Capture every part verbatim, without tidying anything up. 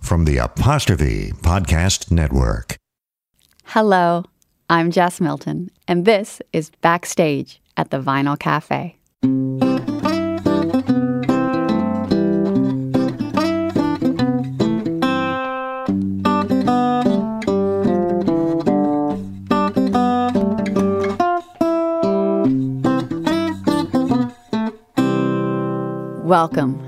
From the Apostrophe Podcast Network. Hello, I'm Jess Milton, and this is Backstage at the Vinyl Cafe. Welcome.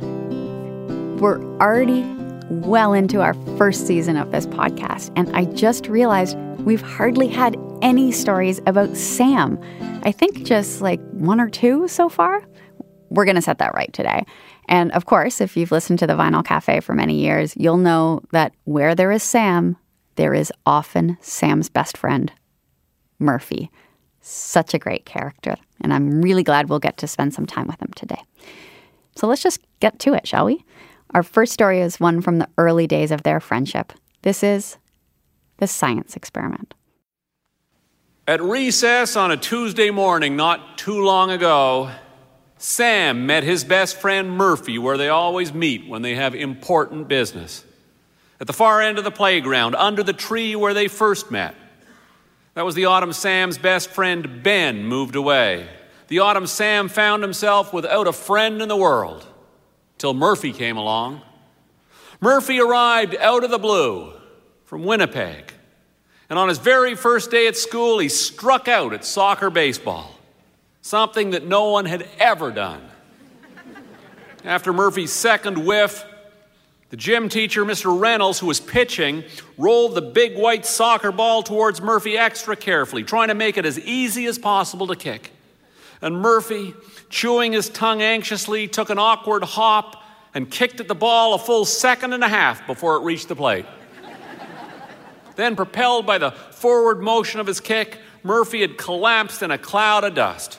We're already well into our first season of this podcast, and I just realized we've hardly had any stories about Sam. I think just like one or two so far. We're going to set that right today. And of course, if you've listened to the Vinyl Cafe for many years, you'll know that where there is Sam, there is often Sam's best friend, Murphy. Such a great character. And I'm really glad we'll get to spend some time with him today. So let's just get to it, shall we? Our first story is one from the early days of their friendship. This is The Science Experiment. At recess on a Tuesday morning not too long ago, Sam met his best friend Murphy where they always meet when they have important business. At the far end of the playground, under the tree where they first met. That was the autumn Sam's best friend Ben moved away. The autumn Sam found himself without a friend in the world, till Murphy came along. Murphy arrived out of the blue from Winnipeg. And on his very first day at school, he struck out at soccer baseball, something that no one had ever done. After Murphy's second whiff, the gym teacher, Mister Reynolds, who was pitching, rolled the big white soccer ball towards Murphy extra carefully, trying to make it as easy as possible to kick. And Murphy, chewing his tongue anxiously, took an awkward hop and kicked at the ball a full second and a half before it reached the plate. Then, propelled by the forward motion of his kick, Murphy had collapsed in a cloud of dust,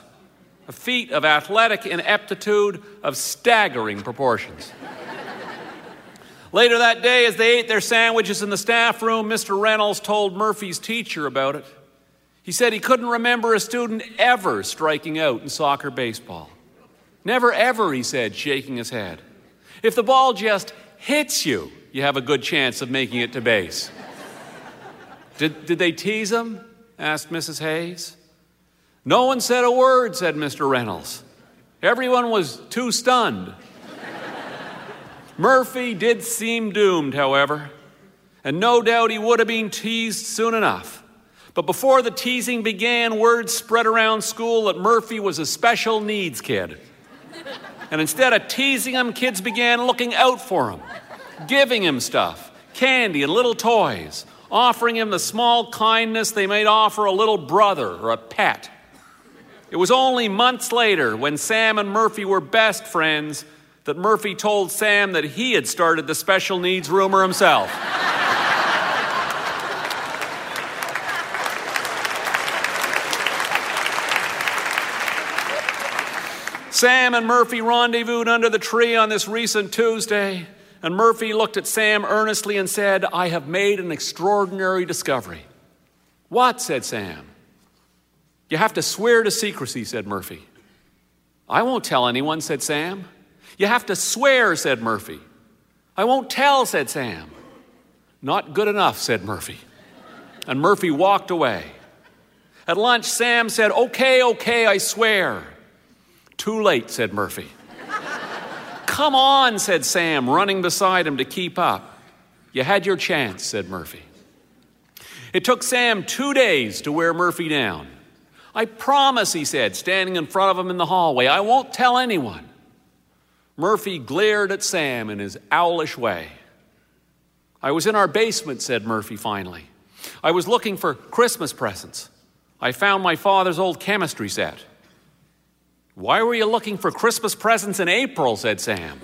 a feat of athletic ineptitude of staggering proportions. Later that day, as they ate their sandwiches in the staff room, Mister Reynolds told Murphy's teacher about it. He said he couldn't remember a student ever striking out in soccer baseball. Never ever, he said, shaking his head. If the ball just hits you, you have a good chance of making it to base. Did, did they tease him? Asked Missus Hayes. No one said a word, said Mister Reynolds. Everyone was too stunned. Murphy did seem doomed, however, and no doubt he would have been teased soon enough. But before the teasing began, word spread around school that Murphy was a special needs kid. And instead of teasing him, kids began looking out for him, giving him stuff, candy and little toys, offering him the small kindness they might offer a little brother or a pet. It was only months later, when Sam and Murphy were best friends, that Murphy told Sam that he had started the special needs rumor himself. Sam and Murphy rendezvoused under the tree on this recent Tuesday, and Murphy looked at Sam earnestly and said, "I have made an extraordinary discovery." "What?" said Sam. "You have to swear to secrecy," said Murphy. "I won't tell anyone," said Sam. "You have to swear," said Murphy. "I won't tell," said Sam. "Not good enough," said Murphy. And Murphy walked away. At lunch, Sam said, okay, okay, I swear. "Too late," said Murphy. "Come on," said Sam, running beside him to keep up. "You had your chance," said Murphy. It took Sam two days to wear Murphy down. "I promise," he said, standing in front of him in the hallway, "I won't tell anyone." Murphy glared at Sam in his owlish way. "I was in our basement," said Murphy finally. "I was looking for Christmas presents. I found my father's old chemistry set." "Why were you looking for Christmas presents in April?" said Sam.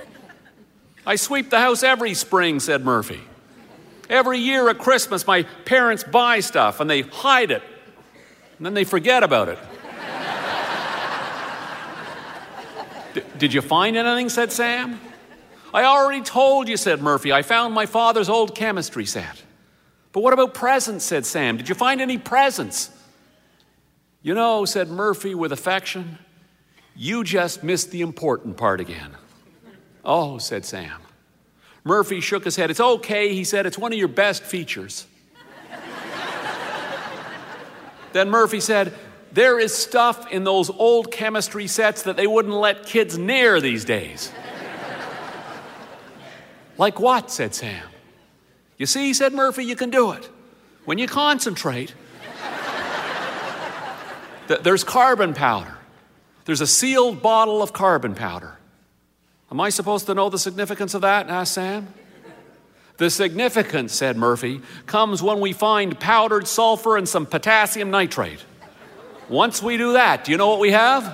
"I sweep the house every spring," said Murphy. "Every year at Christmas, my parents buy stuff and they hide it. And then they forget about it." D- did you find anything?" said Sam. "I already told you," said Murphy. "I found my father's old chemistry set." "But what about presents?" said Sam. "Did you find any presents?" "You know," said Murphy with affection, "you just missed the important part again." "Oh," said Sam. Murphy shook his head. "It's okay," he said. "It's one of your best features." Then Murphy said, "There is stuff in those old chemistry sets that they wouldn't let kids near these days." "Like what?" said Sam. "You see," said Murphy, "you can do it. When you concentrate, th- there's carbon powder. There's a sealed bottle of carbon powder." "Am I supposed to know the significance of that?" asked Sam. "The significance," said Murphy, "comes when we find powdered sulfur and some potassium nitrate. Once we do that, do you know what we have?"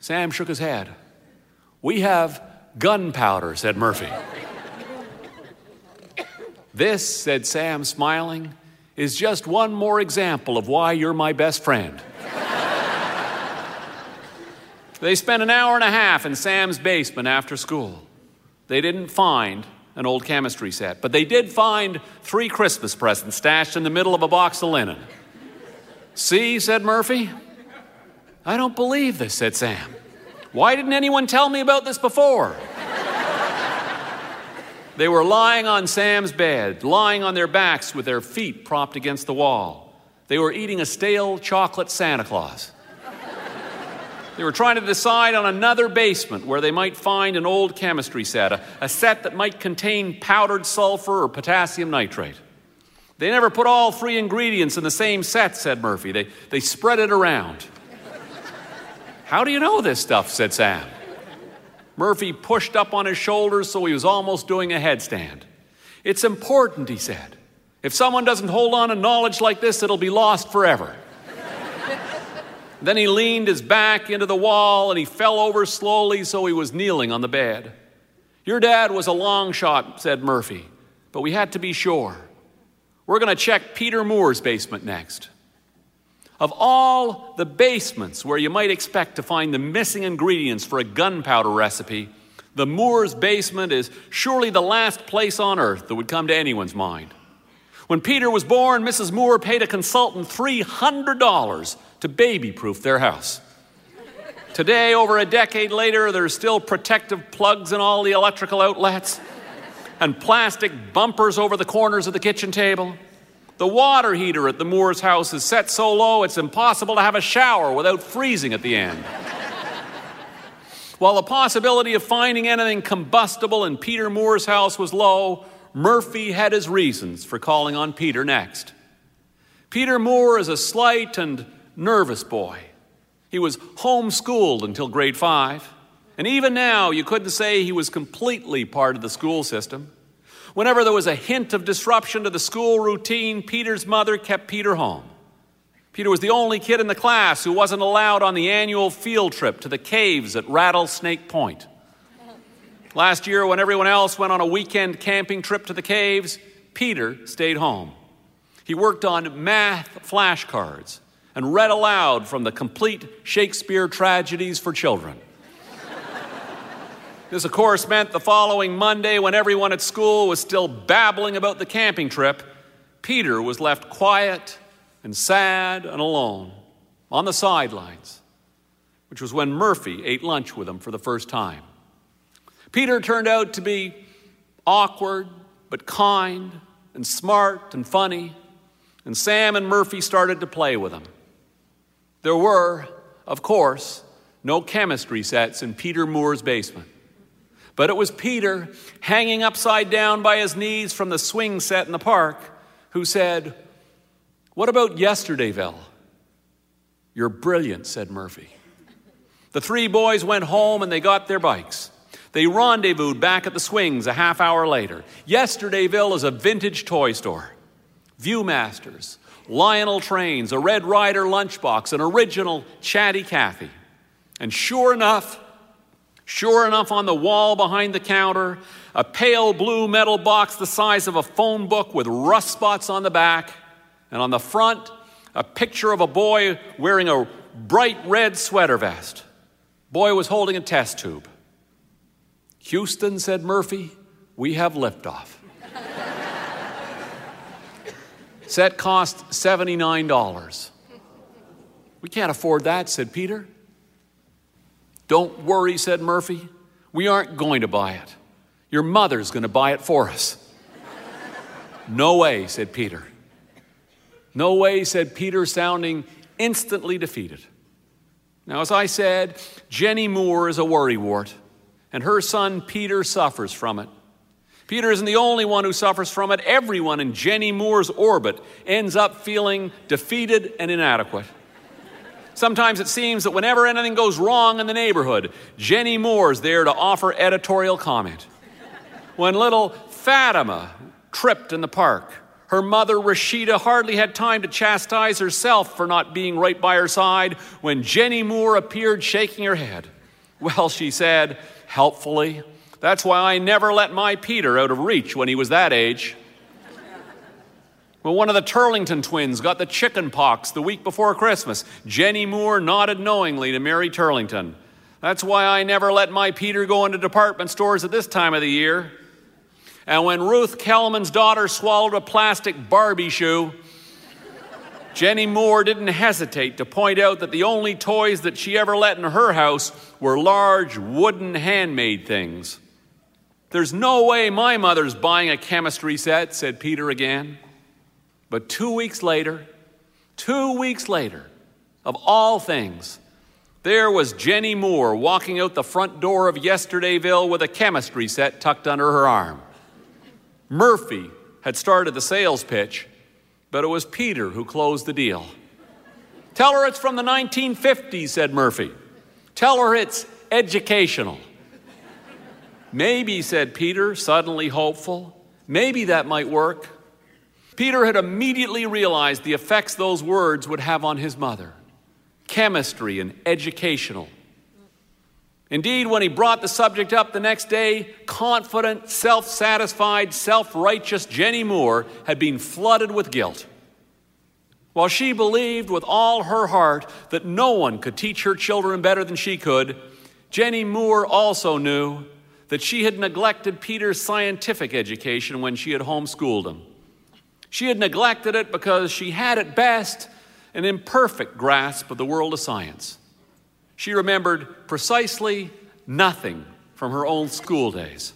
Sam shook his head. "We have gunpowder," said Murphy. "This," said Sam, smiling, "is just one more example of why you're my best friend." They spent an hour and a half in Sam's basement after school. They didn't find an old chemistry set, but they did find three Christmas presents stashed in the middle of a box of linen. "See," said Murphy. "I don't believe this," said Sam. "Why didn't anyone tell me about this before?" They were lying on Sam's bed, lying on their backs with their feet propped against the wall. They were eating a stale chocolate Santa Claus. They were trying to decide on another basement where they might find an old chemistry set, a, a set that might contain powdered sulfur or potassium nitrate. "They never put all three ingredients in the same set," said Murphy. They, they spread it around." "How do you know this stuff?" said Sam. Murphy pushed up on his shoulders so he was almost doing a headstand. "It's important," he said. "If someone doesn't hold on to knowledge like this, it'll be lost forever." Then he leaned his back into the wall and he fell over slowly so he was kneeling on the bed. "Your dad was a long shot," said Murphy, "but we had to be sure. We're going to check Peter Moore's basement next." Of all the basements where you might expect to find the missing ingredients for a gunpowder recipe, the Moore's basement is surely the last place on earth that would come to anyone's mind. When Peter was born, Missus Moore paid a consultant three hundred dollars to baby-proof their house. Today, over a decade later, there's still protective plugs in all the electrical outlets and plastic bumpers over the corners of the kitchen table. The water heater at the Moore's house is set so low it's impossible to have a shower without freezing at the end. While the possibility of finding anything combustible in Peter Moore's house was low, Murphy had his reasons for calling on Peter next. Peter Moore is a slight and nervous boy. He was homeschooled until grade five, and even now you couldn't say he was completely part of the school system. Whenever there was a hint of disruption to the school routine, Peter's mother kept Peter home. Peter was the only kid in the class who wasn't allowed on the annual field trip to the caves at Rattlesnake Point. Last year, when everyone else went on a weekend camping trip to the caves, Peter stayed home. He worked on math flashcards and read aloud from the Complete Shakespeare Tragedies for Children. This, of course, meant the following Monday, when everyone at school was still babbling about the camping trip, Peter was left quiet and sad and alone on the sidelines, which was when Murphy ate lunch with him for the first time. Peter turned out to be awkward, but kind and smart and funny, and Sam and Murphy started to play with him. There were, of course, no chemistry sets in Peter Moore's basement. But it was Peter, hanging upside down by his knees from the swing set in the park, who said, "What about yesterday-ville?" "You're brilliant," said Murphy. The three boys went home and they got their bikes. They rendezvoused back at the swings a half hour later. Yesterday-ville is a vintage toy store. Viewmasters, Lionel trains, a Red Ryder lunchbox, an original Chatty Cathy. And sure enough, Sure enough, on the wall behind the counter, a pale blue metal box the size of a phone book with rust spots on the back, and on the front, a picture of a boy wearing a bright red sweater vest. Boy was holding a test tube. "Houston," said Murphy, "we have liftoff." Set cost seventy-nine dollars. "We can't afford that," said Peter. "Don't worry," said Murphy. "We aren't going to buy it. Your mother's going to buy it for us." "No way," said Peter. "No way," said Peter, sounding instantly defeated. Now, as I said, Jenny Moore is a worrywart, and her son Peter suffers from it. Peter isn't the only one who suffers from it. Everyone in Jenny Moore's orbit ends up feeling defeated and inadequate. Sometimes it seems that whenever anything goes wrong in the neighborhood, Jenny Moore's there to offer editorial comment. When little Fatima tripped in the park, her mother Rashida hardly had time to chastise herself for not being right by her side when Jenny Moore appeared shaking her head. "Well," she said, helpfully, "that's why I never let my Peter out of reach when he was that age." Well, one of the Turlington twins got the chicken pox the week before Christmas. Jenny Moore nodded knowingly to Mary Turlington. "That's why I never let my Peter go into department stores at this time of the year." And when Ruth Kellman's daughter swallowed a plastic Barbie shoe, Jenny Moore didn't hesitate to point out that the only toys that she ever let in her house were large wooden handmade things. "There's no way my mother's buying a chemistry set," said Peter again. But two weeks later, two weeks later, of all things, there was Jenny Moore walking out the front door of Yesterday-ville with a chemistry set tucked under her arm. Murphy had started the sales pitch, but it was Peter who closed the deal. "Tell her it's from the nineteen fifties, said Murphy. "Tell her it's educational." "Maybe," said Peter, suddenly hopeful. "Maybe that might work." Peter had immediately realized the effects those words would have on his mother. Chemistry and educational. Indeed, when he brought the subject up the next day, confident, self-satisfied, self-righteous Jenny Moore had been flooded with guilt. While she believed with all her heart that no one could teach her children better than she could, Jenny Moore also knew that she had neglected Peter's scientific education when she had homeschooled him. She had neglected it because she had, at best, an imperfect grasp of the world of science. She remembered precisely nothing from her own school days,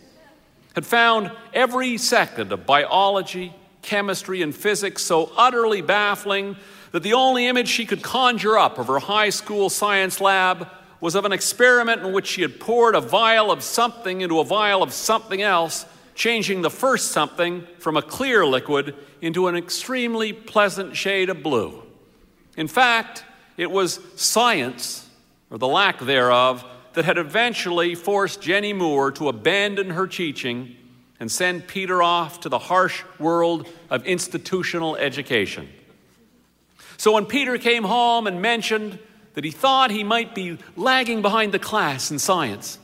had found every second of biology, chemistry, and physics so utterly baffling that the only image she could conjure up of her high school science lab was of an experiment in which she had poured a vial of something into a vial of something else, changing the first something from a clear liquid into an extremely pleasant shade of blue. In fact, it was science, or the lack thereof, that had eventually forced Jenny Moore to abandon her teaching and send Peter off to the harsh world of institutional education. So when Peter came home and mentioned that he thought he might be lagging behind the class in science,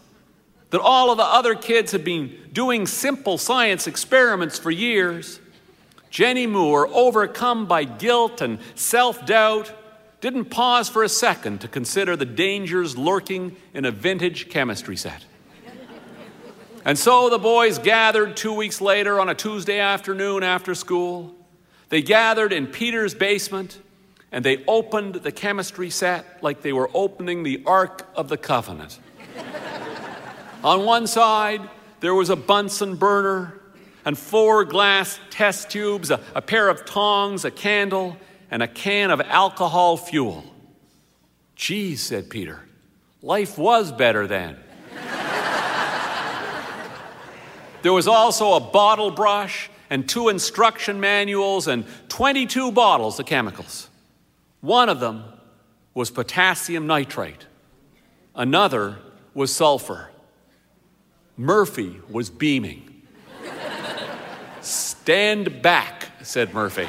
that all of the other kids had been doing simple science experiments for years, Jenny Moore, overcome by guilt and self-doubt, didn't pause for a second to consider the dangers lurking in a vintage chemistry set. And so the boys gathered two weeks later on a Tuesday afternoon after school. They gathered in Peter's basement, and they opened the chemistry set like they were opening the Ark of the Covenant. On one side, there was a Bunsen burner and four glass test tubes, a, a pair of tongs, a candle, and a can of alcohol fuel. Geez, said Peter, life was better then. There was also a bottle brush and two instruction manuals and twenty-two bottles of chemicals. One of them was potassium nitrate. Another was sulfur. Murphy was beaming. Stand back, said Murphy.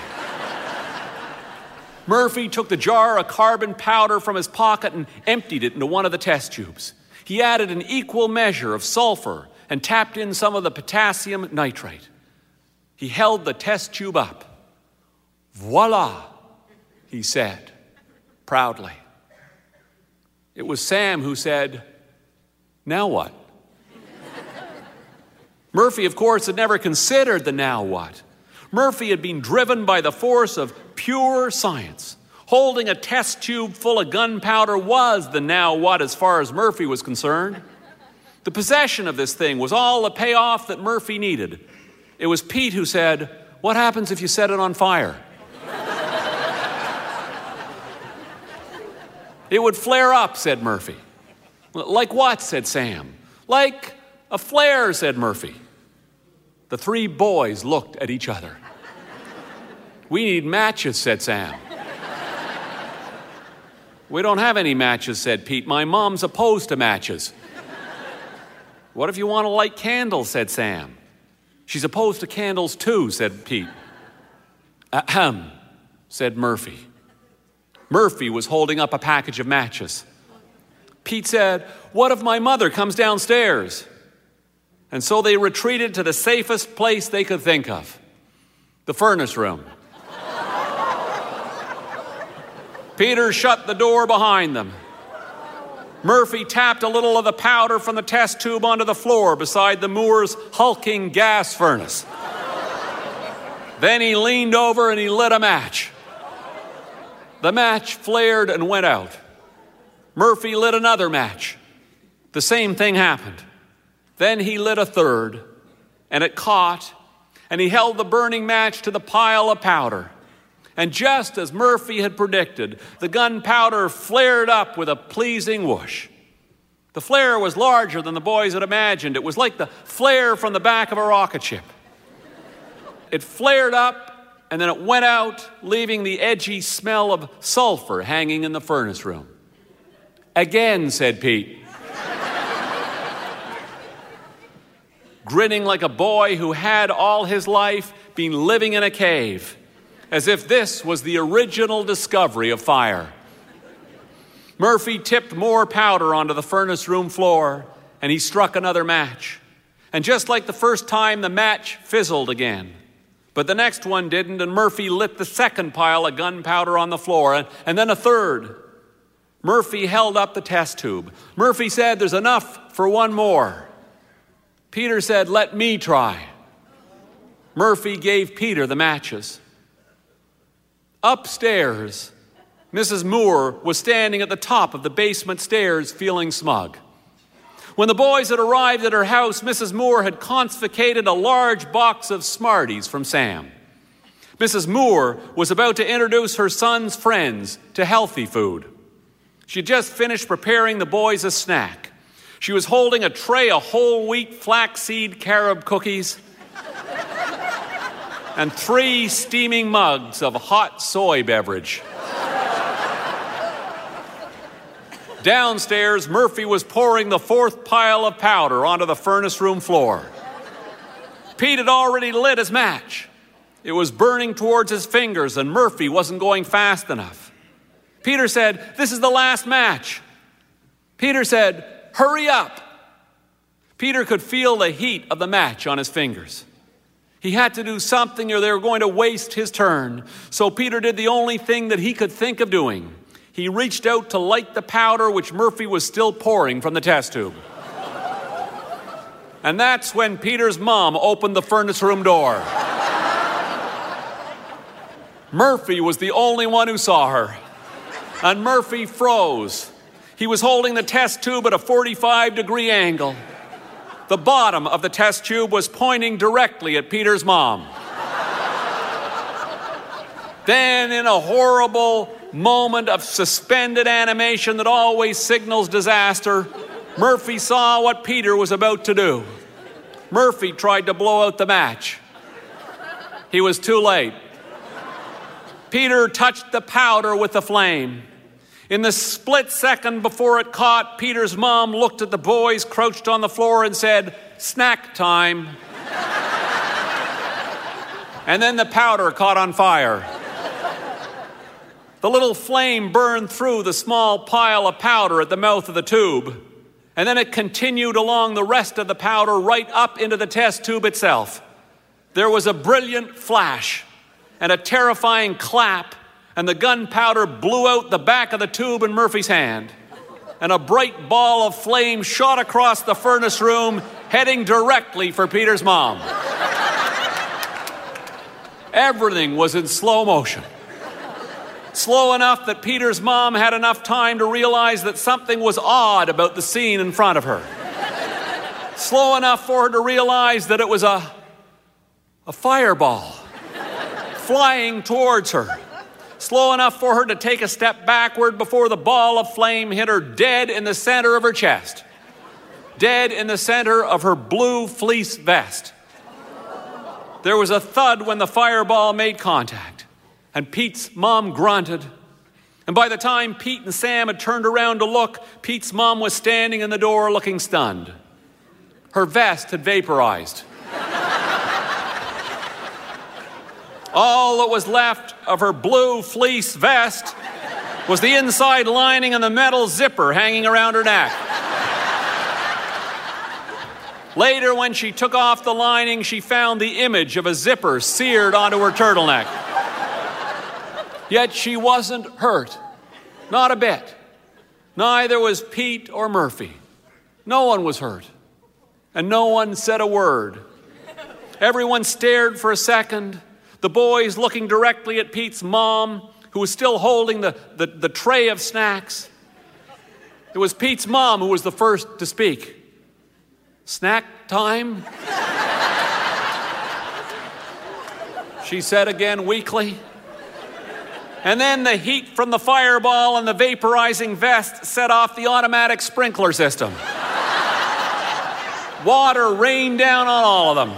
Murphy took the jar of carbon powder from his pocket and emptied it into one of the test tubes. He added an equal measure of sulfur and tapped in some of the potassium nitrate. He held the test tube up. Voila, he said proudly. It was Sam who said, now what? Murphy, of course, had never considered the now what. Murphy had been driven by the force of pure science. Holding a test tube full of gunpowder was the now what as far as Murphy was concerned. The possession of this thing was all the payoff that Murphy needed. It was Pete who said, what happens if you set it on fire? It would flare up, said Murphy. Like what, said Sam. Like a flare, said Murphy. The three boys looked at each other. We need matches, said Sam. We don't have any matches, said Pete. My mom's opposed to matches. What if you want to light candles, said Sam. She's opposed to candles too, said Pete. Ahem, said Murphy. Murphy was holding up a package of matches. Pete said, what if my mother comes downstairs? And so they retreated to the safest place they could think of, the furnace room. Peter shut the door behind them. Murphy tapped a little of the powder from the test tube onto the floor beside the Moor's hulking gas furnace. Then he leaned over and he lit a match. The match flared and went out. Murphy lit another match. The same thing happened. Then he lit a third, and it caught, and he held the burning match to the pile of powder. And just as Murphy had predicted, the gunpowder flared up with a pleasing whoosh. The flare was larger than the boys had imagined. It was like the flare from the back of a rocket ship. It flared up, and then it went out, leaving the edgy smell of sulfur hanging in the furnace room. Again, said Pete. Grinning like a boy who had all his life been living in a cave, as if this was the original discovery of fire. Murphy tipped more powder onto the furnace room floor, and he struck another match. And just like the first time, the match fizzled again. But the next one didn't, and Murphy lit the second pile of gunpowder on the floor, and, and then a third. Murphy held up the test tube. Murphy said, there's enough for one more. Peter said, let me try. Murphy gave Peter the matches. Upstairs, Missus Moore was standing at the top of the basement stairs feeling smug. When the boys had arrived at her house, Missus Moore had confiscated a large box of Smarties from Sam. Missus Moore was about to introduce her son's friends to healthy food. She had just finished preparing the boys a snack. She was holding a tray of whole wheat flaxseed carob cookies and three steaming mugs of hot soy beverage. Downstairs, Murphy was pouring the fourth pile of powder onto the furnace room floor. Pete had already lit his match. It was burning towards his fingers, and Murphy wasn't going fast enough. Peter said, this is the last match. Peter said, hurry up. Peter could feel the heat of the match on his fingers. He had to do something or they were going to waste his turn. So Peter did the only thing that he could think of doing. He reached out to light the powder which Murphy was still pouring from the test tube. And that's when Peter's mom opened the furnace room door. Murphy was the only one who saw her. And Murphy froze. He was holding the test tube at a forty-five degree angle. The bottom of the test tube was pointing directly at Peter's mom. Then, in a horrible moment of suspended animation that always signals disaster, Murphy saw what Peter was about to do. Murphy tried to blow out the match. He was too late. Peter touched the powder with the flame. In the split second before it caught, Peter's mom looked at the boys crouched on the floor and said, "Snack time." And then the powder caught on fire. The little flame burned through the small pile of powder at the mouth of the tube, and then it continued along the rest of the powder right up into the test tube itself. There was a brilliant flash and a terrifying clap, and the gunpowder blew out the back of the tube in Murphy's hand, and a bright ball of flame shot across the furnace room, heading directly for Peter's mom. Everything was in slow motion. Slow enough that Peter's mom had enough time to realize that something was odd about the scene in front of her. Slow enough for her to realize that it was a, a fireball flying towards her. Slow enough for her to take a step backward before the ball of flame hit her dead in the center of her chest, dead in the center of her blue fleece vest. There was a thud when the fireball made contact. And Pete's mom grunted. And by the time Pete and Sam had turned around to look, Pete's mom was standing in the door looking stunned. Her vest had vaporized. All that was left of her blue fleece vest was the inside lining and the metal zipper hanging around her neck. Later, when she took off the lining, she found the image of a zipper seared onto her turtleneck. Yet she wasn't hurt, not a bit. Neither was Pete or Murphy. No one was hurt, and no one said a word. Everyone stared for a second, the boys looking directly at Pete's mom, who was still holding the, the, the tray of snacks. It was Pete's mom who was the first to speak. "Snack time?" she said again weakly. And then the heat from the fireball and the vaporizing vest set off the automatic sprinkler system. Water rained down on all of them,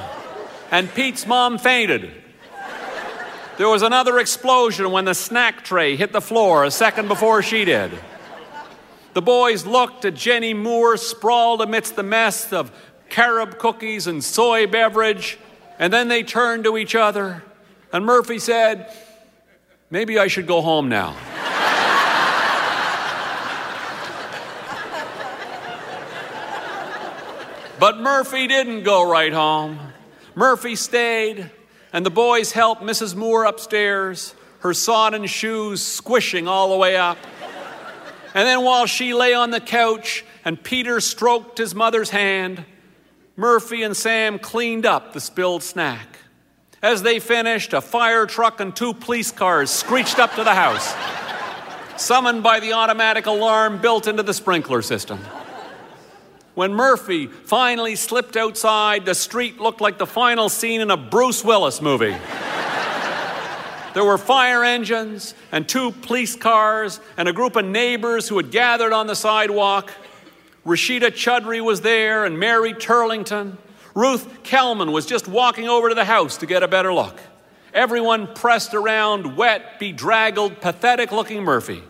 and Pete's mom fainted. There was another explosion when the snack tray hit the floor a second before she did. The boys looked at Jenny Moore sprawled amidst the mess of carob cookies and soy beverage, and then they turned to each other, and Murphy said, "Maybe I should go home now." But Murphy didn't go right home. Murphy stayed, and the boys helped Missus Moore upstairs, her sodden shoes squishing all the way up. And then while she lay on the couch and Peter stroked his mother's hand, Murphy and Sam cleaned up the spilled snack. As they finished, a fire truck and two police cars screeched up to the house, summoned by the automatic alarm built into the sprinkler system. When Murphy finally slipped outside, the street looked like the final scene in a Bruce Willis movie. There were fire engines and two police cars and a group of neighbors who had gathered on the sidewalk. Rashida Chudri was there and Mary Turlington. Ruth Kellman was just walking over to the house to get a better look. Everyone pressed around wet, bedraggled, pathetic-looking Murphy.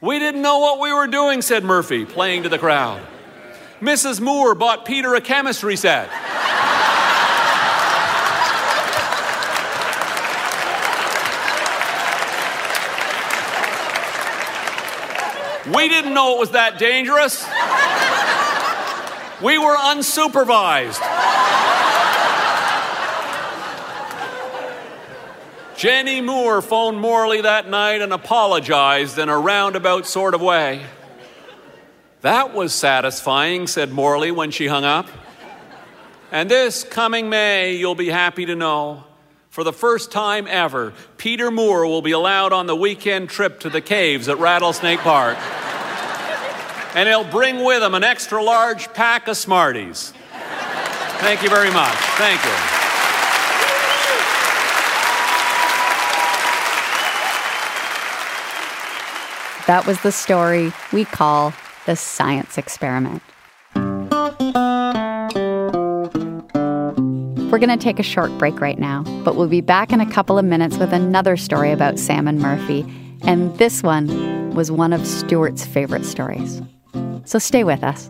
"We didn't know what we were doing," said Murphy, playing to the crowd. "Missus Moore bought Peter a chemistry set." "We didn't know it was that dangerous. We were unsupervised." Jenny Moore phoned Morley that night and apologized in a roundabout sort of way. "That was satisfying," said Morley when she hung up. And this coming May, you'll be happy to know, for the first time ever, Peter Moore will be allowed on the weekend trip to the caves at Rattlesnake Park. And he'll bring with him an extra large pack of Smarties. Thank you very much. Thank you. That was the story we call the science experiment. We're going to take a short break right now, but we'll be back in a couple of minutes with another story about Sam and Murphy. And this one was one of Stuart's favorite stories. So stay with us.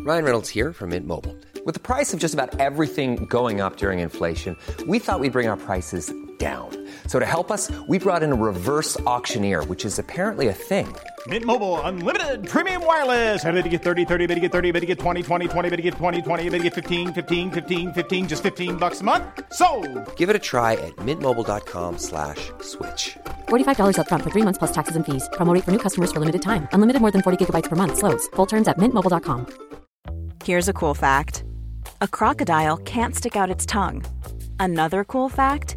Ryan Reynolds here from Mint Mobile. With the price of just about everything going up during inflation, we thought we'd bring our prices down. So to help us, we brought in a reverse auctioneer, which is apparently a thing. Mint Mobile Unlimited Premium Wireless. How to get thirty, thirty, how to get thirty, how to get twenty, twenty, twenty, how to get twenty, twenty, how to get fifteen, fifteen, fifteen, fifteen, just fifteen bucks a month? Sold! Give it a try at mintmobile.com slash switch. forty-five dollars up front for three months plus taxes and fees. Promoting for new customers for limited time. Unlimited more than forty gigabytes per month. Slows full terms at mint mobile dot com. Here's a cool fact. A crocodile can't stick out its tongue. Another cool fact,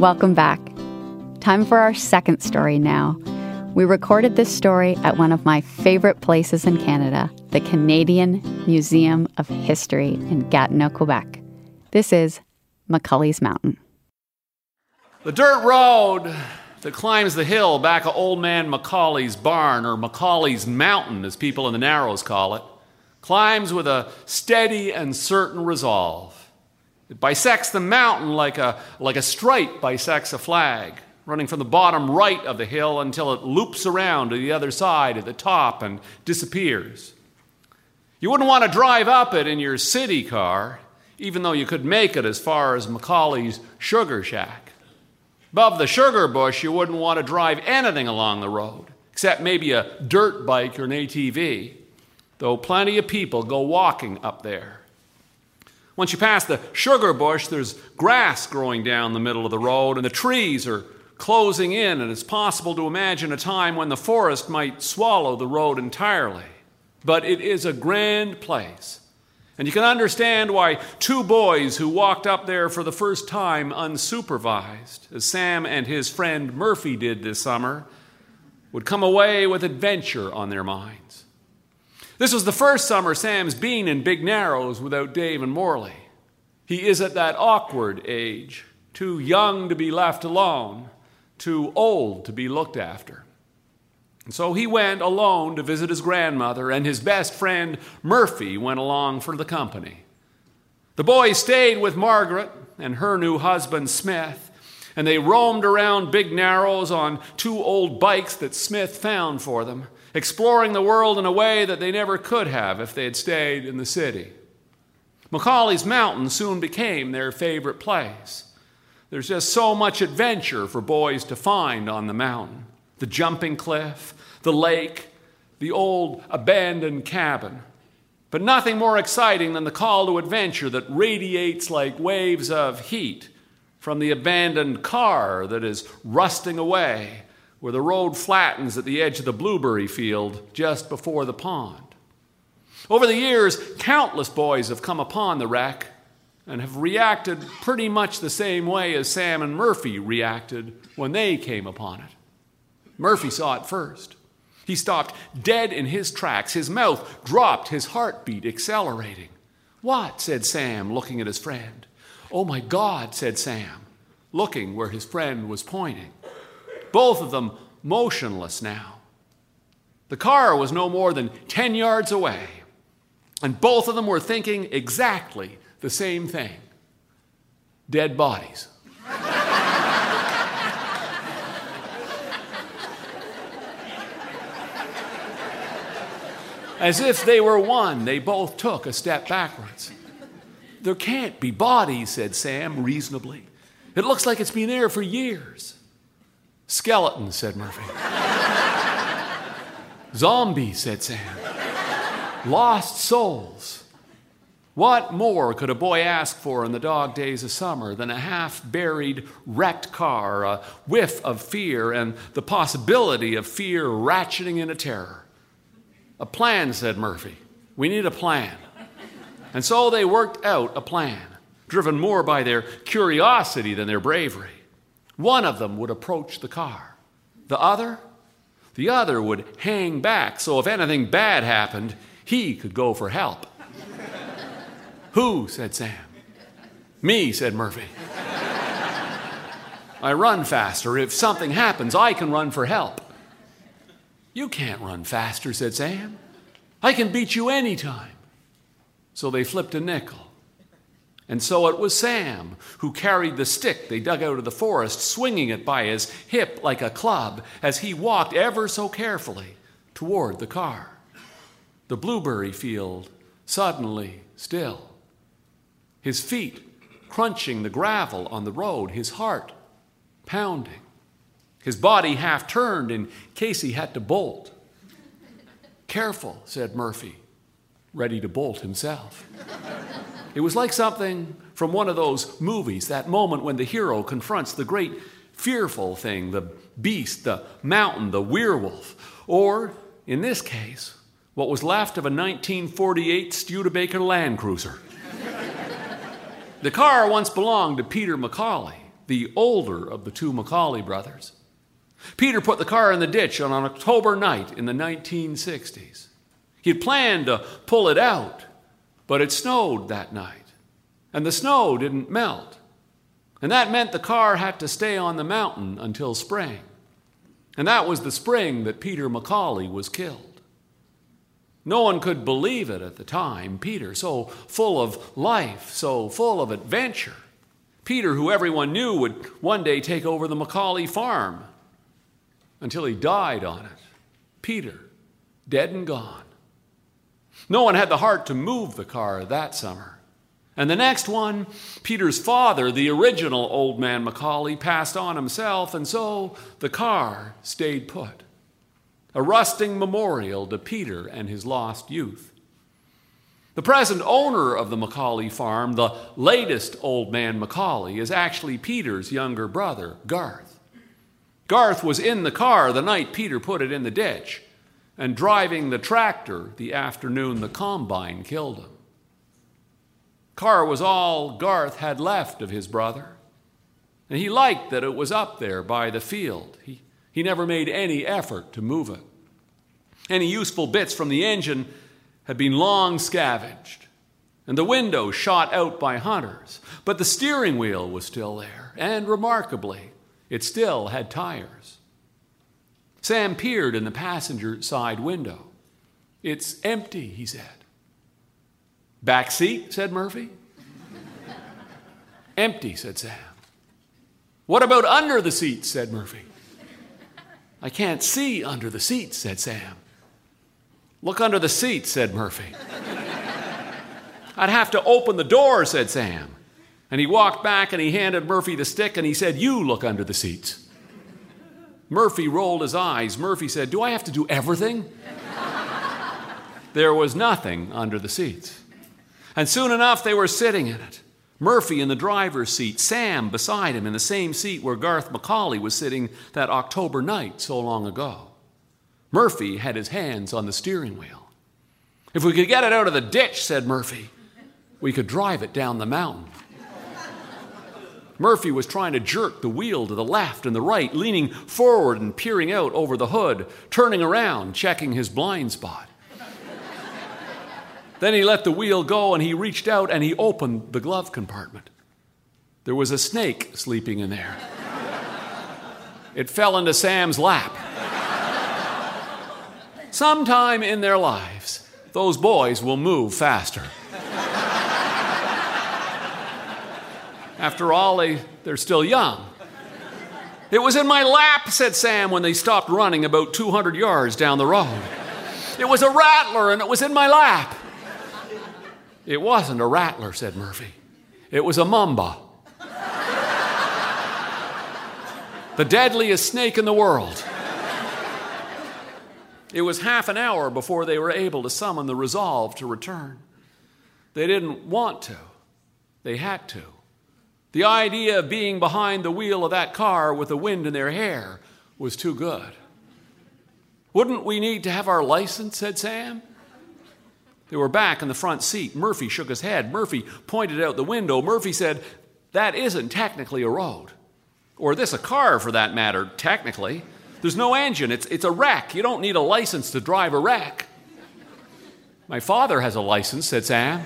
Welcome back. Time for our second story now. We recorded this story at one of my favorite places in Canada, the Canadian Museum of History in Gatineau, Quebec. This is Macaulay's Mountain. The dirt road that climbs the hill back of Old Man Macaulay's barn, or Macaulay's Mountain, as people in the Narrows call it, climbs with a steady and certain resolve. It bisects the mountain like a, like a stripe bisects a flag, running from the bottom right of the hill until it loops around to the other side at the top and disappears. You wouldn't want to drive up it in your city car, even though you could make it as far as Macaulay's sugar shack. Above the sugar bush, you wouldn't want to drive anything along the road, except maybe a dirt bike or an A T V, though plenty of people go walking up there. Once you pass the sugar bush, there's grass growing down the middle of the road, and the trees are closing in, and it's possible to imagine a time when the forest might swallow the road entirely. But it is a grand place. And you can understand why two boys who walked up there for the first time unsupervised, as Sam and his friend Murphy did this summer, would come away with adventure on their minds. This was the first summer Sam's been in Big Narrows without Dave and Morley. He is at that awkward age, too young to be left alone, too old to be looked after. And so he went alone to visit his grandmother, and his best friend, Murphy, went along for the company. The boys stayed with Margaret and her new husband, Smith, and they roamed around Big Narrows on two old bikes that Smith found for them, exploring the world in a way that they never could have if they had stayed in the city. Macaulay's Mountain soon became their favorite place. There's just so much adventure for boys to find on the mountain. The jumping cliff, the lake, the old abandoned cabin. But nothing more exciting than the call to adventure that radiates like waves of heat from the abandoned car that is rusting away, where the road flattens at the edge of the blueberry field just before the pond. Over the years, countless boys have come upon the wreck and have reacted pretty much the same way as Sam and Murphy reacted when they came upon it. Murphy saw it first. He stopped dead in his tracks. His mouth dropped, his heartbeat accelerating. "What?" said Sam, looking at his friend. "Oh, my God," said Sam, looking where his friend was pointing. Both of them motionless now. The car was no more than ten yards away, and both of them were thinking exactly the same thing. Dead bodies. As if they were one, they both took a step backwards. "There can't be bodies," said Sam reasonably. "It looks like it's been there for years." "Skeletons," said Murphy. "Zombies," said Sam. "Lost souls." What more could a boy ask for in the dog days of summer than a half-buried, wrecked car, a whiff of fear, and the possibility of fear ratcheting into terror? "A plan," said Murphy. "We need a plan." And so they worked out a plan, driven more by their curiosity than their bravery. One of them would approach the car. The other? The other would hang back, so if anything bad happened, he could go for help. "Who?" said Sam. "Me," said Murphy. "I run faster. If something happens, I can run for help." "You can't run faster," said Sam. "I can beat you any time." So they flipped a nickel. And so it was Sam who carried the stick they dug out of the forest, swinging it by his hip like a club as he walked ever so carefully toward the car. The blueberry field suddenly still. His feet crunching the gravel on the road, his heart pounding. His body half turned in case he had to bolt. "Careful," said Murphy, ready to bolt himself. It was like something from one of those movies, that moment when the hero confronts the great fearful thing, the beast, the mountain, the werewolf, or, in this case, what was left of a nineteen forty-eight Studebaker Land Cruiser. The car once belonged to Peter Macaulay, the older of the two Macaulay brothers. Peter put the car in the ditch on an October night in the nineteen sixties. He had planned to pull it out, but it snowed that night, and the snow didn't melt. And that meant the car had to stay on the mountain until spring. And that was the spring that Peter Macaulay was killed. No one could believe it at the time. Peter, so full of life, so full of adventure. Peter, who everyone knew would one day take over the Macaulay farm, until he died on it. Peter, dead and gone. No one had the heart to move the car that summer. And the next one, Peter's father, the original old man Macaulay, passed on himself, and so the car stayed put. A rusting memorial to Peter and his lost youth. The present owner of the Macaulay farm, the latest old man Macaulay, is actually Peter's younger brother, Garth. Garth was in the car the night Peter put it in the ditch, and driving the tractor the afternoon the combine killed him. Car was all Garth had left of his brother, and he liked that it was up there by the field. He, he never made any effort to move it. Any useful bits from the engine had been long scavenged, and the window shot out by hunters, but the steering wheel was still there, and remarkably, it still had tires. Sam peered in the passenger side window. "It's empty," he said. "Back seat," said Murphy. "Empty," said Sam. "What about under the seat?" said Murphy. "I can't see under the seat," said Sam. "Look under the seat," said Murphy. "I'd have to open the door," said Sam. And he walked back and he handed Murphy the stick and he said, "You look under the seats." Murphy rolled his eyes. Murphy said, "Do I have to do everything?" There was nothing under the seats. And soon enough they were sitting in it. Murphy in the driver's seat, Sam beside him in the same seat where Garth Macaulay was sitting that October night so long ago. Murphy had his hands on the steering wheel. "If we could get it out of the ditch," said Murphy, "we could drive it down the mountain." Murphy was trying to jerk the wheel to the left and the right, leaning forward and peering out over the hood, turning around, checking his blind spot. Then he let the wheel go and he reached out and he opened the glove compartment. There was a snake sleeping in there. It fell into Sam's lap. Sometime in their lives, those boys will move faster. After all, they, they're still young. It was in my lap, said Sam, when they stopped running about two hundred yards down the road. It was a rattler, and it was in my lap. It wasn't a rattler, said Murphy. It was a mamba. The deadliest snake in the world. It was half an hour before they were able to summon the resolve to return. They didn't want to. They had to. The idea of being behind the wheel of that car with the wind in their hair was too good. Wouldn't we need to have our license, said Sam. They were back in the front seat. Murphy shook his head. Murphy pointed out the window. Murphy said, that isn't technically a road. Or this a car, for that matter, technically. There's no engine. It's, it's a wreck. You don't need a license to drive a wreck. My father has a license, said Sam.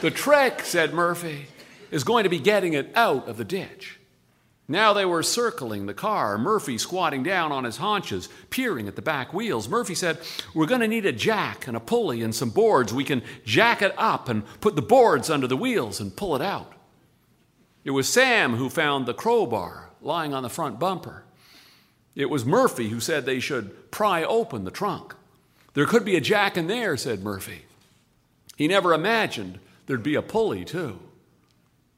The trick, said Murphy, is going to be getting it out of the ditch. Now they were circling the car, Murphy squatting down on his haunches, peering at the back wheels. Murphy said, we're going to need a jack and a pulley and some boards. We can jack it up and put the boards under the wheels and pull it out. It was Sam who found the crowbar lying on the front bumper. It was Murphy who said they should pry open the trunk. There could be a jack in there, said Murphy. He never imagined there'd be a pulley, too.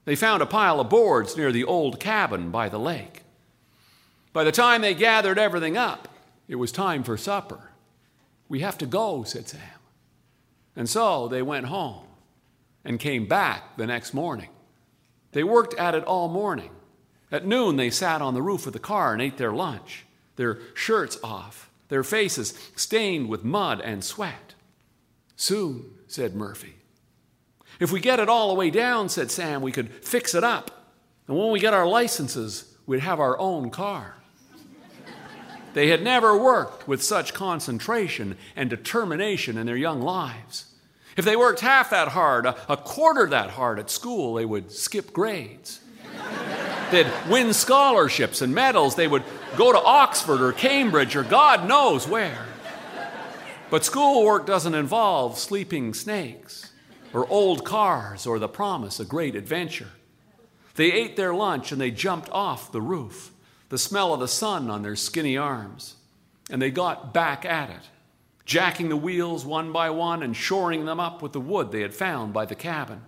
They found a pile of boards near the old cabin by the lake. By the time they gathered everything up, it was time for supper. We have to go, said Sam. And so they went home and came back the next morning. They worked at it all morning. At noon, they sat on the roof of the car and ate their lunch, their shirts off, their faces stained with mud and sweat. Soon, said Murphy. If we get it all the way down, said Sam, we could fix it up. And when we get our licenses, we'd have our own car. They had never worked with such concentration and determination in their young lives. If they worked half that hard, a, a quarter that hard at school, they would skip grades. They'd win scholarships and medals. They would go to Oxford or Cambridge or God knows where. But schoolwork doesn't involve sleeping snakes, or old cars, or the promise of great adventure. They ate their lunch and they jumped off the roof, the smell of the sun on their skinny arms, and they got back at it, jacking the wheels one by one and shoring them up with the wood they had found by the cabin.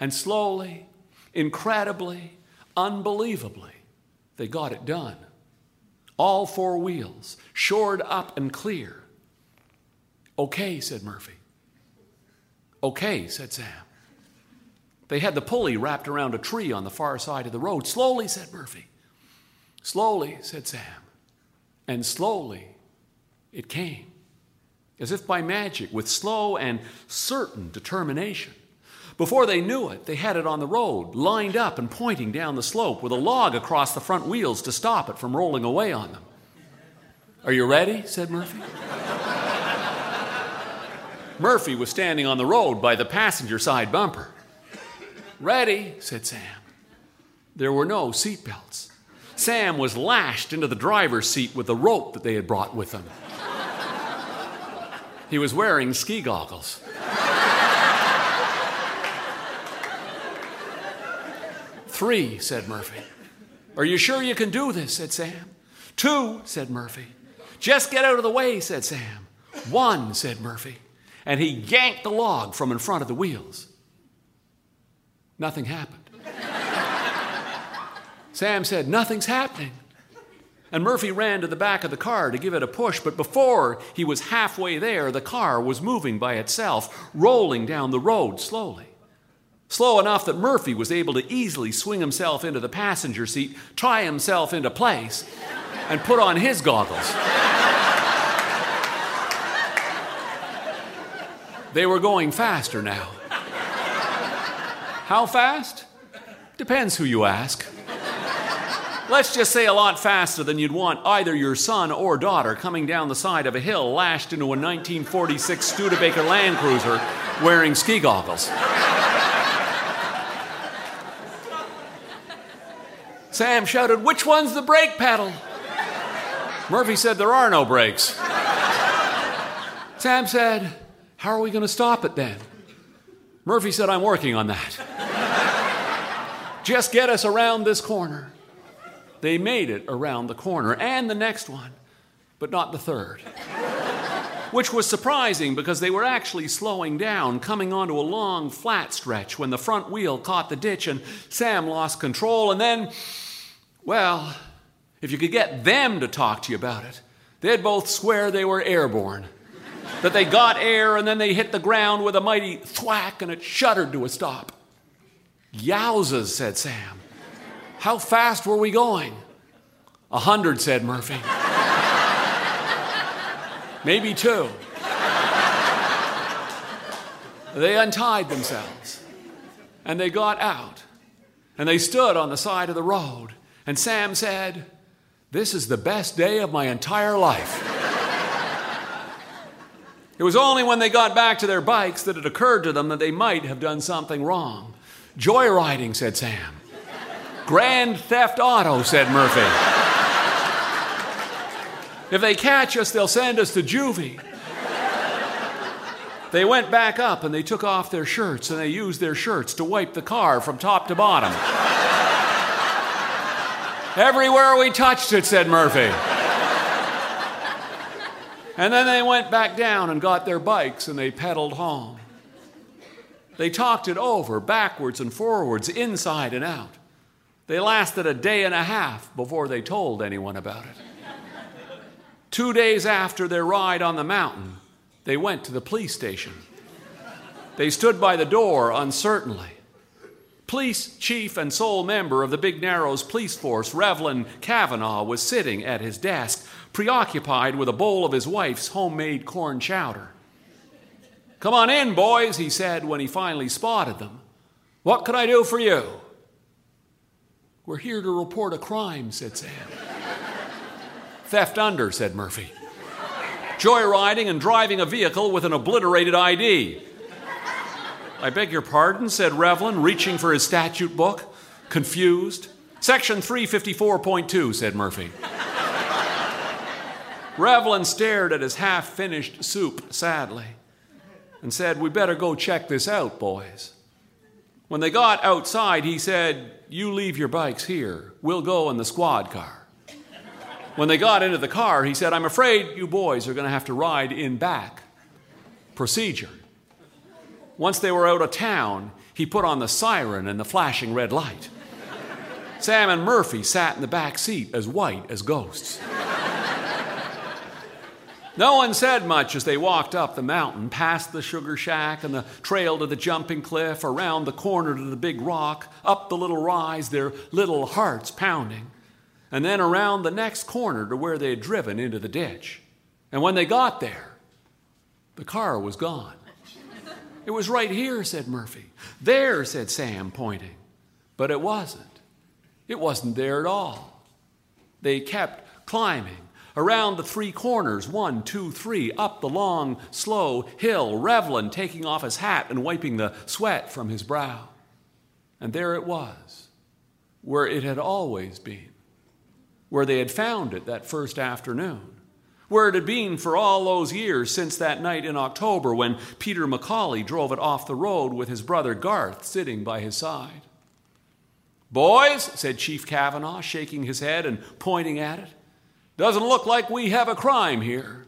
And slowly, incredibly, unbelievably, they got it done. All four wheels, shored up and clear. Okay, said Murphy. Okay, said Sam. They had the pulley wrapped around a tree on the far side of the road. Slowly, said Murphy. Slowly, said Sam. And slowly it came, as if by magic, with slow and certain determination. Before they knew it, they had it on the road, lined up and pointing down the slope with a log across the front wheels to stop it from rolling away on them. Are you ready? Said Murphy. Murphy was standing on the road by the passenger side bumper. Ready, said Sam. There were no seatbelts. Sam was lashed into the driver's seat with the rope that they had brought with them. He was wearing ski goggles. Three, said Murphy. Are you sure you can do this, said Sam. Two, said Murphy. Just get out of the way, said Sam. One, said Murphy. And he yanked the log from in front of the wheels. Nothing happened. Sam said, nothing's happening. And Murphy ran to the back of the car to give it a push, but before he was halfway there, the car was moving by itself, rolling down the road slowly. Slow enough that Murphy was able to easily swing himself into the passenger seat, tie himself into place, and put on his goggles. They were going faster now. How fast? Depends who you ask. Let's just say a lot faster than you'd want either your son or daughter coming down the side of a hill lashed into a nineteen forty-six Studebaker Land Cruiser wearing ski goggles. Sam shouted, "Which one's the brake pedal?" Murphy said, "There are no brakes." Sam said, "How are we going to stop it then?" Murphy said, "I'm working on that." "Just get us around this corner." They made it around the corner and the next one, but not the third. Which was surprising because they were actually slowing down, coming onto a long flat stretch when the front wheel caught the ditch and Sam lost control. And then, well, if you could get them to talk to you about it, they'd both swear they were airborne. That they got air and then they hit the ground with a mighty thwack and it shuddered to a stop. "Yowzas," said Sam. "How fast were we going?" A hundred, said Murphy. "Maybe two." They untied themselves and they got out and they stood on the side of the road and Sam said, "This is the best day of my entire life." It was only when they got back to their bikes that it occurred to them that they might have done something wrong. "Joyriding," said Sam. "Grand Theft Auto," said Murphy. "If they catch us, they'll send us to juvie." They went back up and they took off their shirts and they used their shirts to wipe the car from top to bottom. "Everywhere we touched it," said Murphy. And then they went back down and got their bikes and they pedaled home. They talked it over, backwards and forwards, inside and out. They lasted a day and a half before they told anyone about it. Two days after their ride on the mountain, they went to the police station. They stood by the door uncertainly. Police chief and sole member of the Big Narrows police force, Reverend Kavanaugh, was sitting at his desk, preoccupied with a bowl of his wife's homemade corn chowder. "Come on in, boys," he said when he finally spotted them. "What can I do for you?" "We're here to report a crime," said Sam. "Theft under," said Murphy. "Joyriding and driving a vehicle with an obliterated I D." "I beg your pardon," said Revlin, reaching for his statute book, confused. "Section three fifty-four point two, said Murphy. Revlin stared at his half-finished soup sadly and said, "We better go check this out, boys." When they got outside, he said, "You leave your bikes here. We'll go in the squad car." When they got into the car, he said, "I'm afraid you boys are going to have to ride in back. Procedure." Once they were out of town, he put on the siren and the flashing red light. Sam and Murphy sat in the back seat as white as ghosts. No one said much as they walked up the mountain, past the sugar shack and the trail to the jumping cliff, around the corner to the big rock, up the little rise, their little hearts pounding, and then around the next corner to where they had driven into the ditch. And when they got there, the car was gone. "It was right here," said Murphy. "There," said Sam, pointing. But it wasn't. It wasn't there at all. They kept climbing, around the three corners, one, two, three, up the long, slow hill, Revlin taking off his hat and wiping the sweat from his brow. And there it was, where it had always been, where they had found it that first afternoon. Where it had been for all those years since that night in October when Peter Macaulay drove it off the road with his brother Garth sitting by his side. "Boys," said Chief Kavanaugh, shaking his head and pointing at it, "doesn't look like we have a crime here."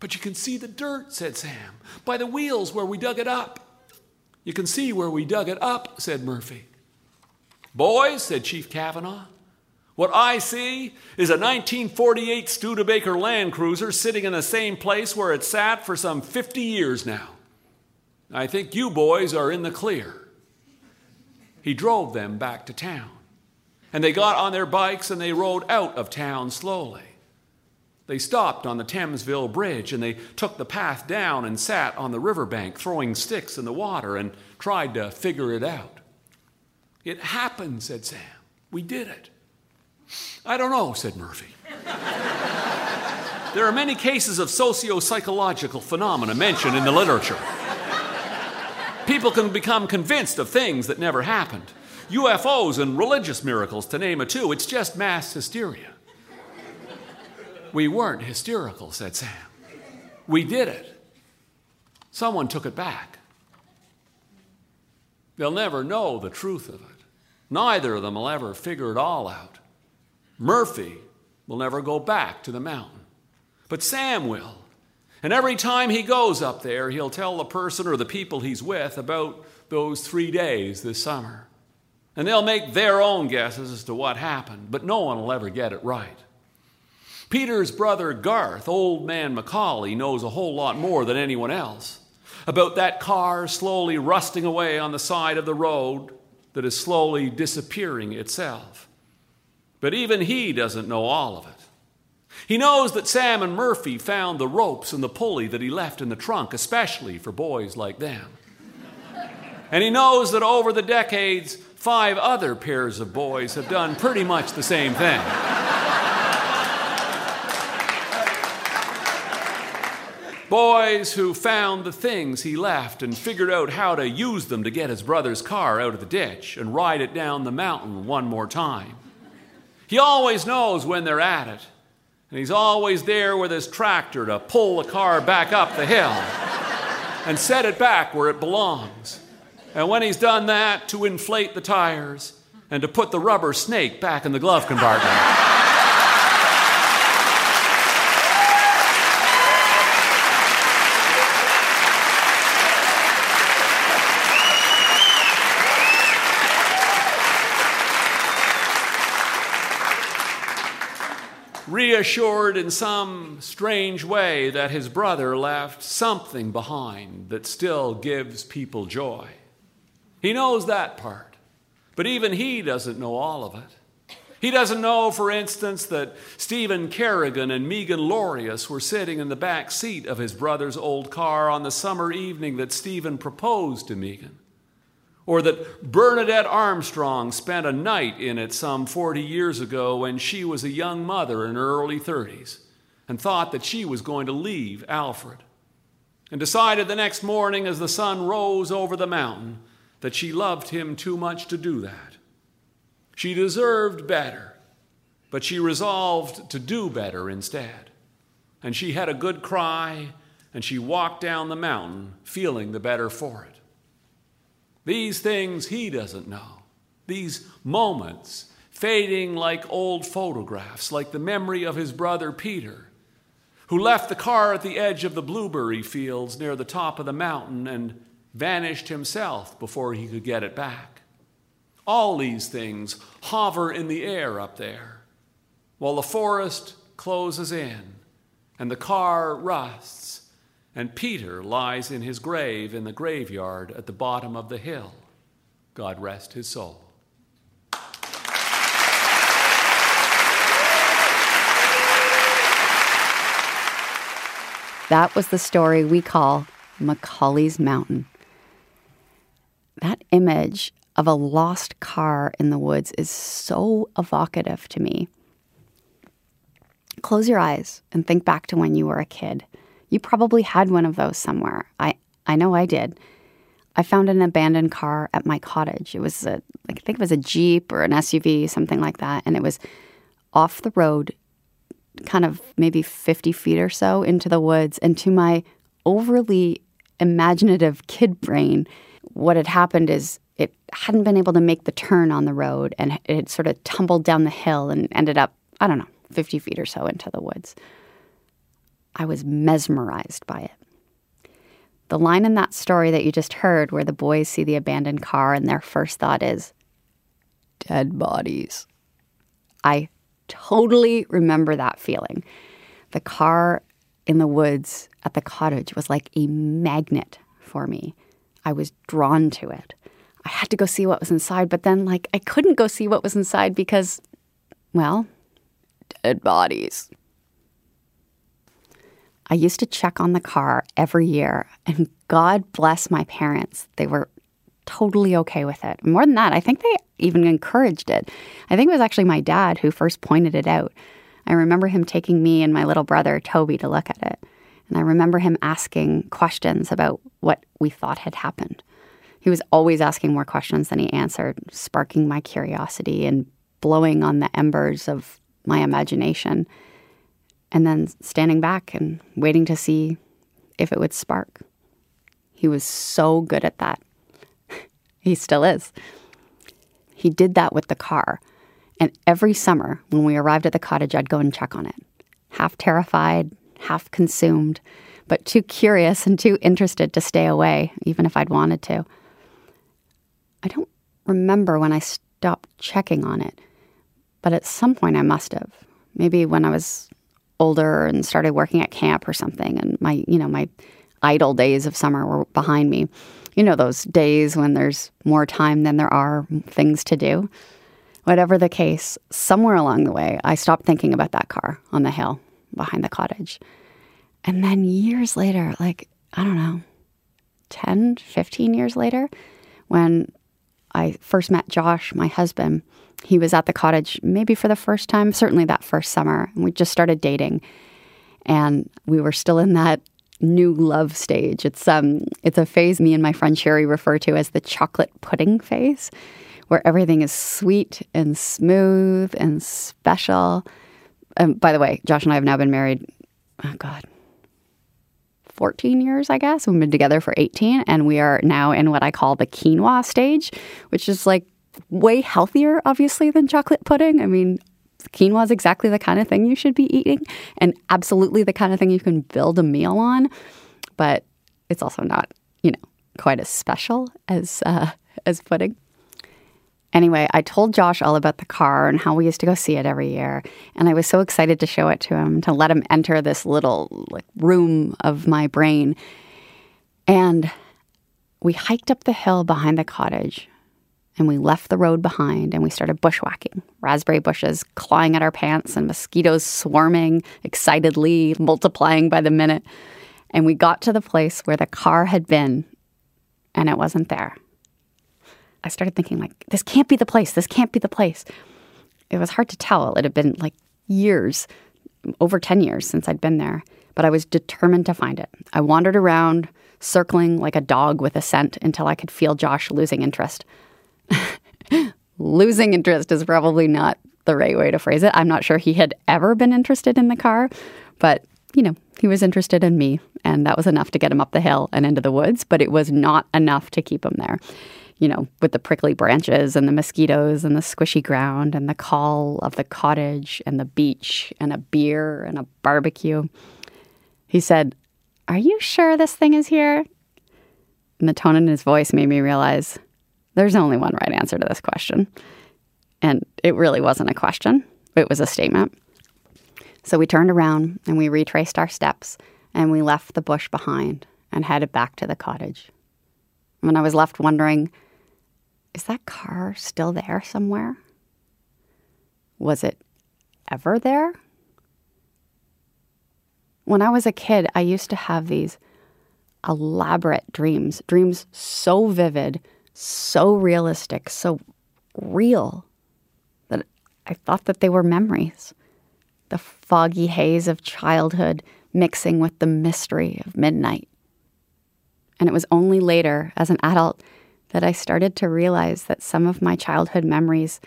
"But you can see the dirt," said Sam, "by the wheels where we dug it up." "You can see where we dug it up," said Murphy. "Boys," said Chief Kavanaugh, "what I see is a nineteen forty-eight Studebaker Land Cruiser sitting in the same place where it sat for some fifty years now. I think you boys are in the clear." He drove them back to town, and they got on their bikes and they rode out of town slowly. They stopped on the Thamesville Bridge, and they took the path down and sat on the riverbank, throwing sticks in the water and tried to figure it out. It happened, said Sam. We did it. I don't know, said Murphy. There are many cases of socio-psychological phenomena mentioned in the literature. People can become convinced of things that never happened. U F Os and religious miracles, to name a two. It's just mass hysteria. We weren't hysterical, said Sam. We did it. Someone took it back. They'll never know the truth of it. Neither of them will ever figure it all out. Murphy will never go back to the mountain. But Sam will. And every time he goes up there, he'll tell the person or the people he's with about those three days this summer. And they'll make their own guesses as to what happened, but no one will ever get it right. Peter's brother Garth, old man Macaulay, knows a whole lot more than anyone else about that car slowly rusting away on the side of the road that is slowly disappearing itself. But even he doesn't know all of it. He knows that Sam and Murphy found the ropes and the pulley that he left in the trunk, especially for boys like them. And he knows that over the decades, five other pairs of boys have done pretty much the same thing. Boys who found the things he left and figured out how to use them to get his brother's car out of the ditch and ride it down the mountain one more time. He always knows when they're at it. And he's always there with his tractor to pull the car back up the hill and set it back where it belongs. And when he's done that, to inflate the tires and to put the rubber snake back in the glove compartment. Reassured in some strange way that his brother left something behind that still gives people joy. He knows that part, but even he doesn't know all of it. He doesn't know, for instance, that Stephen Kerrigan and Megan Laureus were sitting in the back seat of his brother's old car on the summer evening that Stephen proposed to Megan. Or that Bernadette Armstrong spent a night in it some forty years ago when she was a young mother in her early thirties and thought that she was going to leave Alfred and decided the next morning as the sun rose over the mountain that she loved him too much to do that. She deserved better, but she resolved to do better instead. And she had a good cry, and she walked down the mountain feeling the better for it. These things he doesn't know. These moments fading like old photographs, like the memory of his brother Peter, who left the car at the edge of the blueberry fields near the top of the mountain and vanished himself before he could get it back. All these things hover in the air up there while the forest closes in and the car rusts. And Peter lies in his grave in the graveyard at the bottom of the hill. God rest his soul. That was the story we call Macaulay's Mountain. That image of a lost car in the woods is so evocative to me. Close your eyes and think back to when you were a kid. You probably had one of those somewhere. I, I know I did. I found an abandoned car at my cottage. It was, a, I think it was a Jeep or an S U V, something like that. And it was off the road, kind of maybe fifty feet or so into the woods. And to my overly imaginative kid brain, what had happened is it hadn't been able to make the turn on the road. And it had sort of tumbled down the hill and ended up, I don't know, fifty feet or so into the woods. I was mesmerized by it. The line in that story that you just heard where the boys see the abandoned car and their first thought is, dead bodies. I totally remember that feeling. The car in the woods at the cottage was like a magnet for me. I was drawn to it. I had to go see what was inside, but then like I couldn't go see what was inside because, well, dead bodies. I used to check on the car every year, and God bless my parents. They were totally okay with it. More than that, I think they even encouraged it. I think it was actually my dad who first pointed it out. I remember him taking me and my little brother, Toby, to look at it. And I remember him asking questions about what we thought had happened. He was always asking more questions than he answered, sparking my curiosity and blowing on the embers of my imagination. And then standing back and waiting to see if it would spark. He was so good at that. He still is. He did that with the car. And every summer when we arrived at the cottage, I'd go and check on it. Half terrified, half consumed, but too curious and too interested to stay away, even if I'd wanted to. I don't remember when I stopped checking on it, but at some point I must have. Maybe when I was older and started working at camp or something, and my, you know, my idle days of summer were behind me. You know, those days when there's more time than there are things to do. Whatever the case, somewhere along the way, I stopped thinking about that car on the hill behind the cottage. And then years later, like, I don't know, ten, fifteen years later, when I first met Josh, my husband, he was at the cottage maybe for the first time, certainly that first summer. And we just started dating. And we were still in that new love stage. It's um, it's a phase me and my friend Sherry refer to as the chocolate pudding phase, where everything is sweet and smooth and special. Um, by the way, Josh and I have now been married, oh God, fourteen years, I guess. We've been together for eighteen, and we are now in what I call the quinoa stage, which is like way healthier, obviously, than chocolate pudding. I mean, quinoa is exactly the kind of thing you should be eating and absolutely the kind of thing you can build a meal on. But it's also not, you know, quite as special as uh, as pudding. Anyway, I told Josh all about the car and how we used to go see it every year. And I was so excited to show it to him, to let him enter this little like room of my brain. And we hiked up the hill behind the cottage. And we left the road behind, and we started bushwhacking. Raspberry bushes clawing at our pants and mosquitoes swarming, excitedly multiplying by the minute. And we got to the place where the car had been, and it wasn't there. I started thinking, like, this can't be the place. This can't be the place. It was hard to tell. It had been, like, years, over ten years since I'd been there. But I was determined to find it. I wandered around, circling like a dog with a scent until I could feel Josh losing interest. Losing interest is probably not the right way to phrase it. I'm not sure he had ever been interested in the car, but, you know, he was interested in me, and that was enough to get him up the hill and into the woods, but it was not enough to keep him there, you know, with the prickly branches and the mosquitoes and the squishy ground and the call of the cottage and the beach and a beer and a barbecue. He said, "Are you sure this thing is here?" And the tone in his voice made me realize there's only one right answer to this question. And it really wasn't a question. It was a statement. So we turned around and we retraced our steps, and we left the bush behind and headed back to the cottage. When I was left wondering, is that car still there somewhere? Was it ever there? When I was a kid, I used to have these elaborate dreams, dreams so vivid, so realistic, so real, that I thought that they were memories. The foggy haze of childhood mixing with the mystery of midnight. And it was only later, as an adult, that I started to realize that some of my childhood memories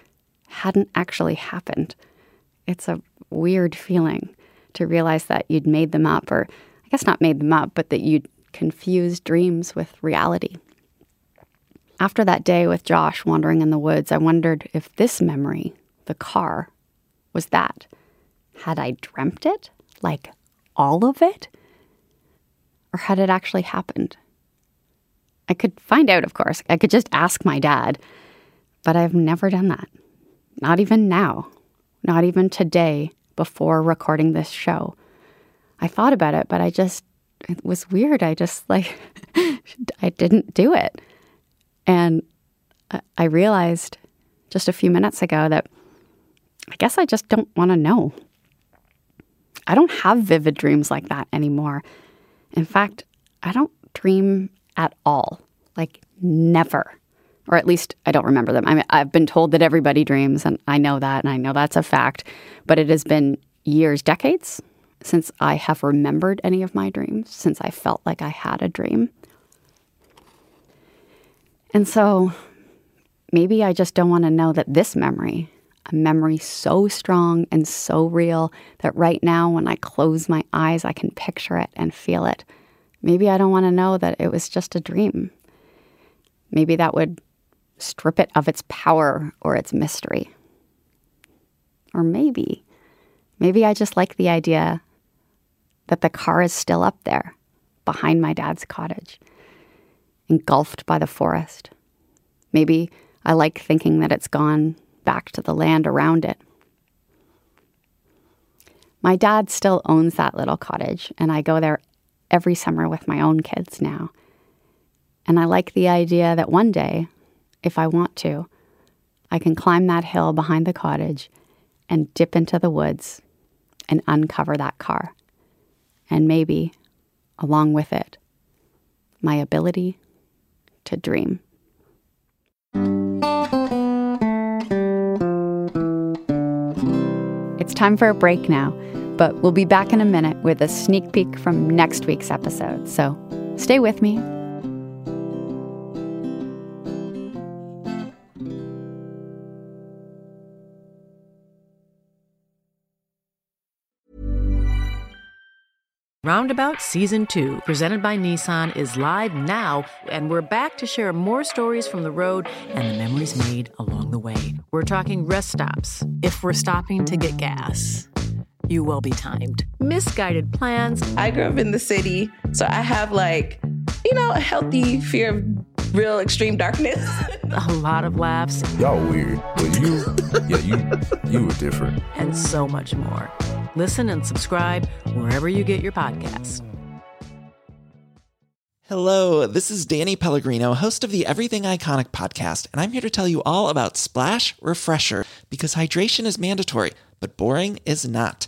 hadn't actually happened. It's a weird feeling to realize that you'd made them up, or I guess not made them up, but that you'd confused dreams with reality. After that day with Josh wandering in the woods, I wondered if this memory, the car, was that. Had I dreamt it? Like, all of it? Or had it actually happened? I could find out, of course. I could just ask my dad. But I've never done that. Not even now. Not even today, before recording this show. I thought about it, but I just, it was weird. I just, like, I didn't do it. And I realized just a few minutes ago that I guess I just don't want to know. I don't have vivid dreams like that anymore. In fact, I don't dream at all, like never, or at least I don't remember them. I mean, I've been told that everybody dreams, and I know that, and I know that's a fact, but it has been years, decades since I have remembered any of my dreams, since I felt like I had a dream. And so maybe I just don't want to know that this memory, a memory so strong and so real that right now when I close my eyes, I can picture it and feel it. Maybe I don't want to know that it was just a dream. Maybe that would strip it of its power or its mystery. Or maybe, maybe I just like the idea that the car is still up there behind my dad's cottage, engulfed by the forest. Maybe I like thinking that it's gone back to the land around it. My dad still owns that little cottage, and I go there every summer with my own kids now. And I like the idea that one day, if I want to, I can climb that hill behind the cottage and dip into the woods and uncover that car. And maybe, along with it, my ability to dream. It's time for a break now, but we'll be back in a minute with a sneak peek from next week's episode. So stay with me. Roundabout Season two, presented by Nissan, is live now, and we're back to share more stories from the road and the memories made along the way. We're talking rest stops. If we're stopping to get gas, you will be timed. Misguided plans. I grew up in the city, so I have, like, you know, a healthy fear of real extreme darkness. A lot of laughs. Y'all weird, but you, yeah, you, you were different. And so much more. Listen and subscribe wherever you get your podcasts. Hello, this is Danny Pellegrino, host of the Everything Iconic podcast, and I'm here to tell you all about Splash Refresher, because hydration is mandatory, but boring is not.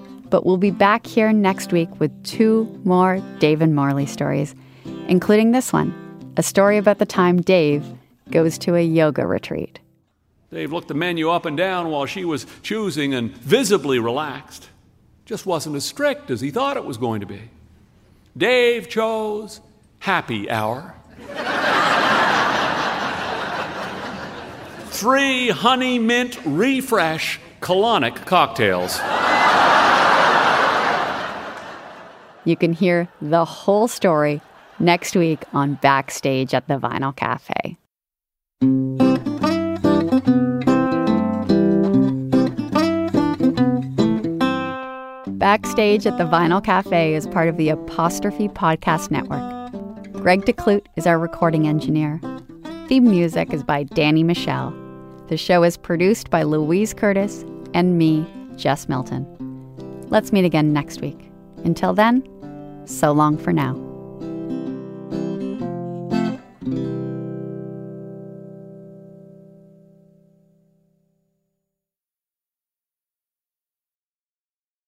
But we'll be back here next week with two more Dave and Marley stories, including this one, a story about the time Dave goes to a yoga retreat. Dave looked the menu up and down while she was choosing and visibly relaxed. Just wasn't as strict as he thought it was going to be. Dave chose happy hour. Three honey mint refresh colonic cocktails. You can hear the whole story next week on Backstage at the Vinyl Cafe. Backstage at the Vinyl Cafe is part of the Apostrophe Podcast Network. Greg DeClute is our recording engineer. Theme music is by Danny Michelle. The show is produced by Louise Curtis and me, Jess Milton. Let's meet again next week. Until then, so long for now.